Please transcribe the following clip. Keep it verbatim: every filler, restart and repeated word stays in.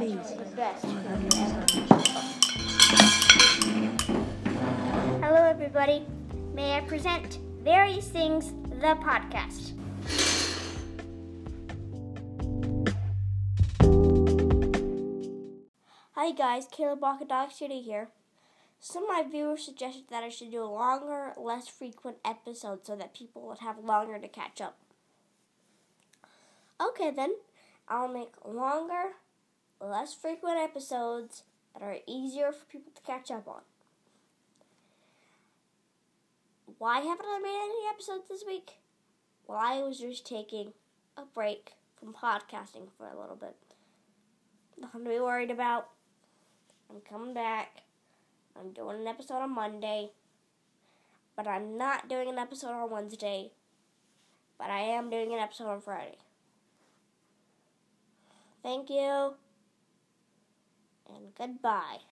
means the best food ever. Hello, everybody. May I present Various Things, the podcast. Hi guys, Caleb Walkadocity here. Some of my viewers suggested that I should do a longer, less frequent episode so that people would have longer to catch up. Okay then, I'll make longer, less frequent episodes that are easier for people to catch up on. Why haven't I made any episodes this week? Well, I was just taking a break from podcasting for a little bit. Nothing to be worried about. I'm coming back. I'm doing an episode on Monday. But I'm not doing an episode on Wednesday. But I am doing an episode on Friday. Thank you. And goodbye.